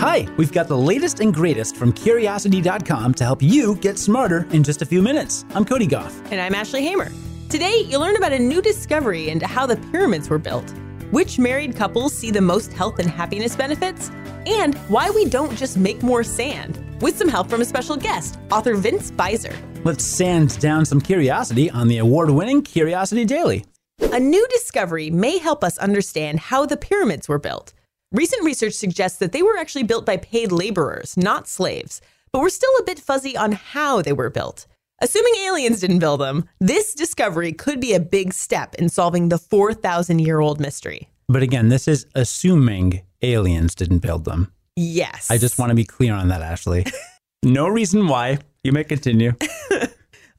Hi, we've got the latest and greatest from curiosity.com to help you get smarter in just a few minutes. I'm Cody Gough. And I'm Ashley Hamer. Today, you'll learn about a new discovery into how the pyramids were built, which married couples see the most health and happiness benefits, and why we don't just make more sand, with some help from a special guest, author Vince Beiser. Let's sand down some curiosity on the award-winning Curiosity Daily. A new discovery may help us understand how the pyramids were built. Recent research suggests that they were actually built by paid laborers, not slaves, but we're still a bit fuzzy on how they were built. Assuming aliens didn't build them, this discovery could be a big step in solving the 4,000-year-old mystery. But again, this is assuming aliens didn't build them. Yes. I just want to be clear on that, Ashley. No reason why. You may continue.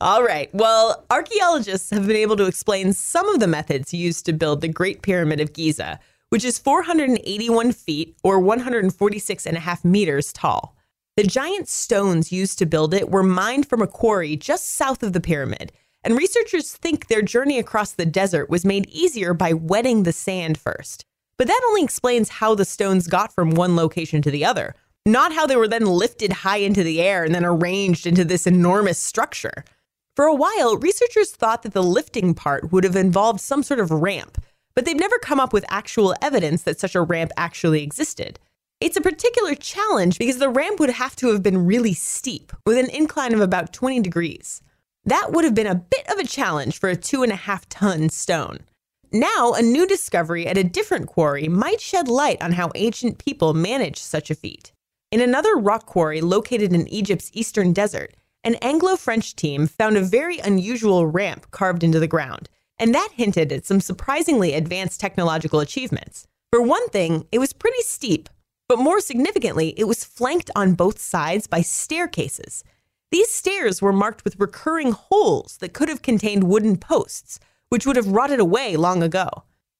All right. Well, archaeologists have been able to explain some of the methods used to build the Great Pyramid of Giza, which is 481 feet or 146 and a half meters tall. The giant stones used to build it were mined from a quarry just south of the pyramid, and researchers think their journey across the desert was made easier by wetting the sand first. But that only explains how the stones got from one location to the other, not how they were then lifted high into the air and then arranged into this enormous structure. For a while, researchers thought that the lifting part would have involved some sort of ramp, but they've never come up with actual evidence that such a ramp actually existed. It's a particular challenge because the ramp would have to have been really steep, with an incline of about 20 degrees. That would have been a bit of a challenge for a 2.5-ton stone. Now, a new discovery at a different quarry might shed light on how ancient people managed such a feat. In another rock quarry located in Egypt's eastern desert, an Anglo-French team found a very unusual ramp carved into the ground, and that hinted at some surprisingly advanced technological achievements. For one thing, it was pretty steep, but more significantly, it was flanked on both sides by staircases. These stairs were marked with recurring holes that could have contained wooden posts, which would have rotted away long ago.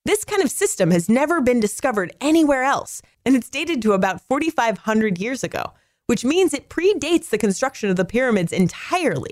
This kind of system has never been discovered anywhere else, and it's dated to about 4,500 years ago, which means it predates the construction of the pyramids entirely.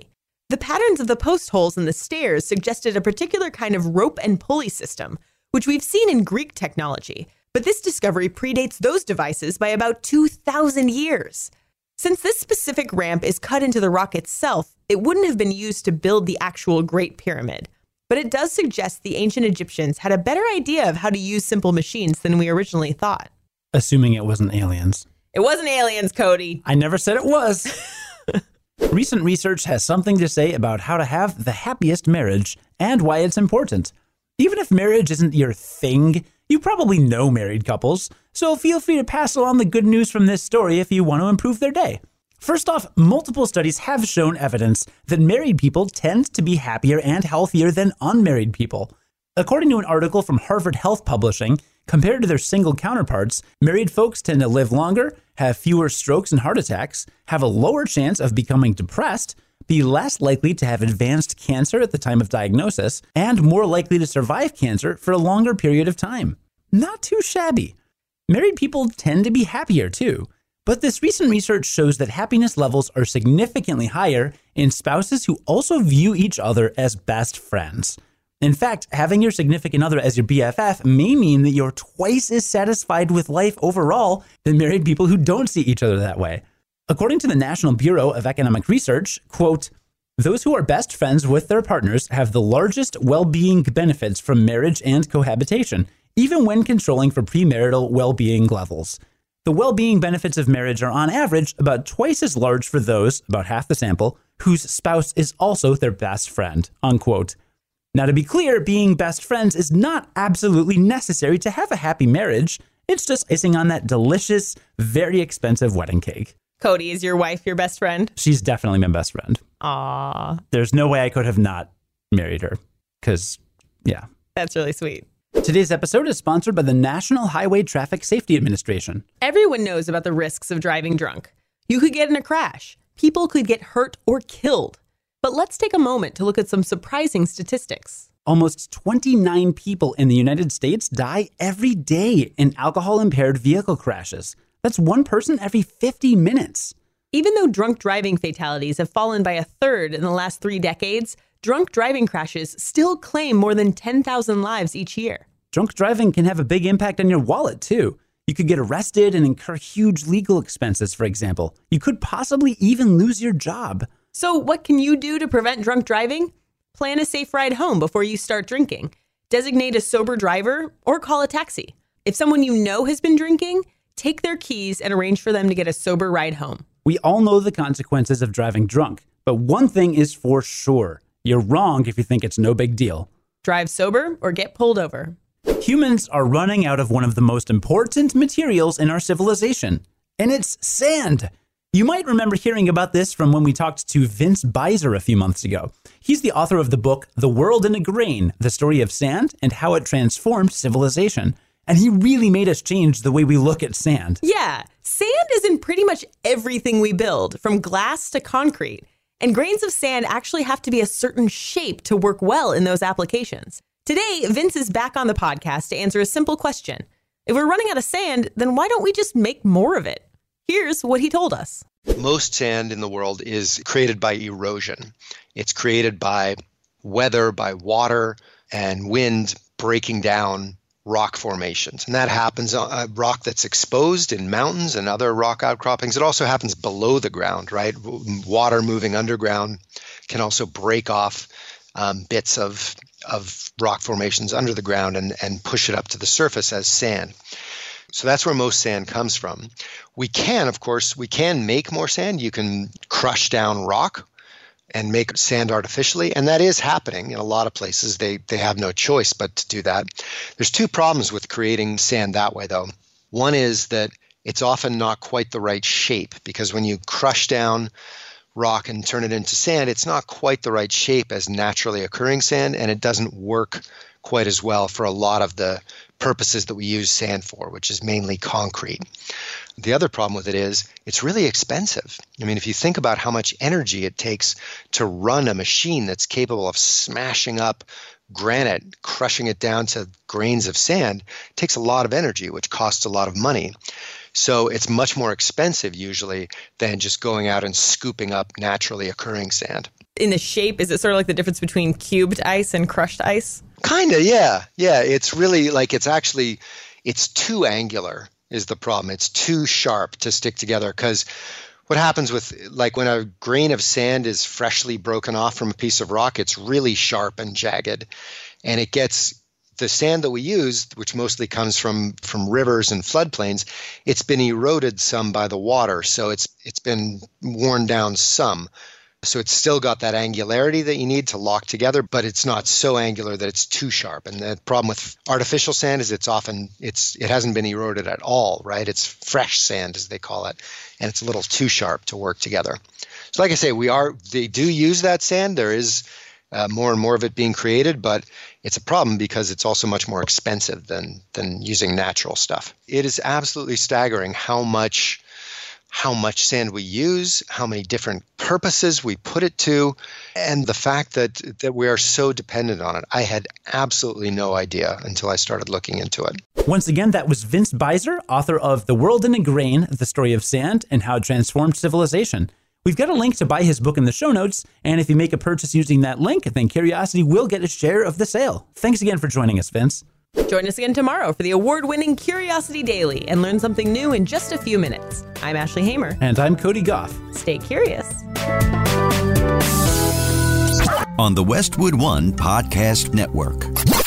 The patterns of the post holes in the stairs suggested a particular kind of rope and pulley system, which we've seen in Greek technology, but this discovery predates those devices by about 2,000 years. Since this specific ramp is cut into the rock itself, it wouldn't have been used to build the actual Great Pyramid, but it does suggest the ancient Egyptians had a better idea of how to use simple machines than we originally thought. Assuming it wasn't aliens. It wasn't aliens, Cody. I never said it was. Recent research has something to say about how to have the happiest marriage and why it's important. Even if marriage isn't your thing, you probably know married couples, so feel free to pass along the good news from this story if you want to improve their day. First off, multiple studies have shown evidence that married people tend to be happier and healthier than unmarried people. According to an article from Harvard Health Publishing, compared to their single counterparts, married folks tend to live longer, have fewer strokes and heart attacks, have a lower chance of becoming depressed, be less likely to have advanced cancer at the time of diagnosis, and more likely to survive cancer for a longer period of time. Not too shabby. Married people tend to be happier too, but this recent research shows that happiness levels are significantly higher in spouses who also view each other as best friends. In fact, having your significant other as your BFF may mean that you're twice as satisfied with life overall than married people who don't see each other that way. According to the National Bureau of Economic Research, quote, "Those who are best friends with their partners have the largest well-being benefits from marriage and cohabitation, even when controlling for premarital well-being levels. The well-being benefits of marriage are on average about twice as large for those, about half the sample, whose spouse is also their best friend," unquote. Now, to be clear, being best friends is not absolutely necessary to have a happy marriage. It's just icing on that delicious, very expensive wedding cake. Cody, is your wife your best friend? She's definitely my best friend. Aww. There's no way I could have not married her, because, yeah. That's really sweet. Today's episode is sponsored by the National Highway Traffic Safety Administration. Everyone knows about the risks of driving drunk. You could get in a crash. People could get hurt or killed. But let's take a moment to look at some surprising statistics. Almost 29 people in the United States die every day in alcohol-impaired vehicle crashes. That's one person every 50 minutes. Even though drunk driving fatalities have fallen by a third in the last 3 decades, drunk driving crashes still claim more than 10,000 lives each year. Drunk driving can have a big impact on your wallet, too. You could get arrested and incur huge legal expenses, for example. You could possibly even lose your job. So what can you do to prevent drunk driving? Plan a safe ride home before you start drinking. Designate a sober driver or call a taxi. If someone you know has been drinking, take their keys and arrange for them to get a sober ride home. We all know the consequences of driving drunk, but one thing is for sure. You're wrong if you think it's no big deal. Drive sober or get pulled over. Humans are running out of one of the most important materials in our civilization, and it's sand. You might remember hearing about this from when we talked to Vince Beiser a few months ago. He's the author of the book, The World in a Grain, The Story of Sand and How It Transformed Civilization. And he really made us change the way we look at sand. Yeah, sand is in pretty much everything we build, from glass to concrete. And grains of sand actually have to be a certain shape to work well in those applications. Today, Vince is back on the podcast to answer a simple question. If we're running out of sand, then why don't we just make more of it? Here's what he told us. Most sand in the world is created by erosion. It's created by weather, by water, and wind breaking down rock formations. And that happens on a rock that's exposed in mountains and other rock outcroppings. It also happens below the ground, right? Water moving underground can also break off bits of rock formations under the ground and push it up to the surface as sand. So that's where most sand comes from. We can make more sand. You can crush down rock and make sand artificially. And that is happening in a lot of places. They have no choice but to do that. There's two problems with creating sand that way, though. One is that it's often not quite the right shape, because when you crush down rock and turn it into sand, it's not quite the right shape as naturally occurring sand, and it doesn't work quite as well for a lot of the purposes that we use sand for, which is mainly concrete. The other problem with it is it's really expensive. I mean, if you think about how much energy it takes to run a machine that's capable of smashing up granite, crushing it down to grains of sand, it takes a lot of energy, which costs a lot of money. So it's much more expensive usually than just going out and scooping up naturally occurring sand. In the shape, is it sort of like the difference between cubed ice and crushed ice? Kind of, yeah. Yeah, it's really like it's too angular is the problem. It's too sharp to stick together, because what happens with, like, when a grain of sand is freshly broken off from a piece of rock, it's really sharp and jagged, and it gets the sand that we use, which mostly comes from rivers and floodplains. It's been eroded some by the water, so it's been worn down some. So it's still got that angularity that you need to lock together, but it's not so angular that it's too sharp. And the problem with artificial sand is it hasn't been eroded at all, right? It's fresh sand, as they call it, and it's a little too sharp to work together. So like I say, they do use that sand. There is more and more of it being created, but it's a problem because it's also much more expensive than using natural stuff. It is absolutely staggering how much sand we use, how many different purposes we put it to, and the fact that we are so dependent on it. I had absolutely no idea until I started looking into it. Once again, that was Vince Beiser, author of The World in a Grain, The Story of Sand and How It Transformed Civilization. We've got a link to buy his book in the show notes, and if you make a purchase using that link, then Curiosity will get a share of the sale. Thanks again for joining us, Vince. Join us again tomorrow for the award-winning Curiosity Daily and learn something new in just a few minutes. I'm Ashley Hamer. And I'm Cody Gough. Stay curious. On the Westwood One Podcast Network.